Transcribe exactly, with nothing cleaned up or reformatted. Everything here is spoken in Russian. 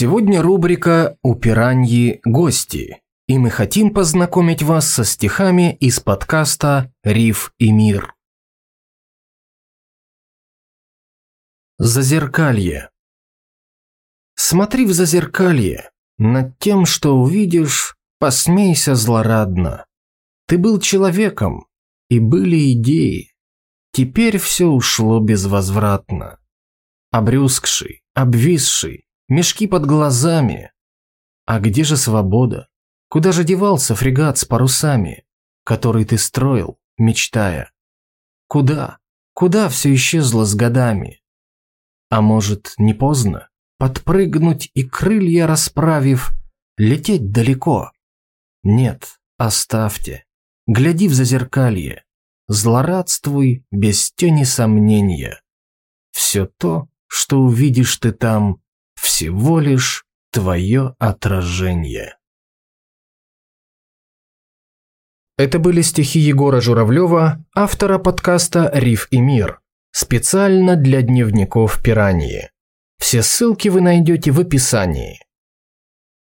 Сегодня рубрика «У пираньи гости», и мы хотим познакомить вас со стихами из подкаста «Риф и мир». Зазеркалье. Смотри в зазеркалье, над тем, что увидишь, посмейся злорадно. Ты был человеком, и были идеи. Теперь все ушло безвозвратно. Обрюзгший, обвисший, мешки под глазами. А где же свобода? Куда же девался фрегат с парусами, который ты строил, мечтая? Куда? Куда все исчезло с годами? А может, не поздно подпрыгнуть и, крылья расправив, лететь далеко? Нет, оставьте. Гляди в зазеркалье. Злорадствуй без тени сомнения. Все то, что увидишь ты там, всего лишь твое отражение. Это были стихи Егора Журавлева, автора подкаста «Риф и мир», специально для дневников пираньи. Все ссылки вы найдете в описании.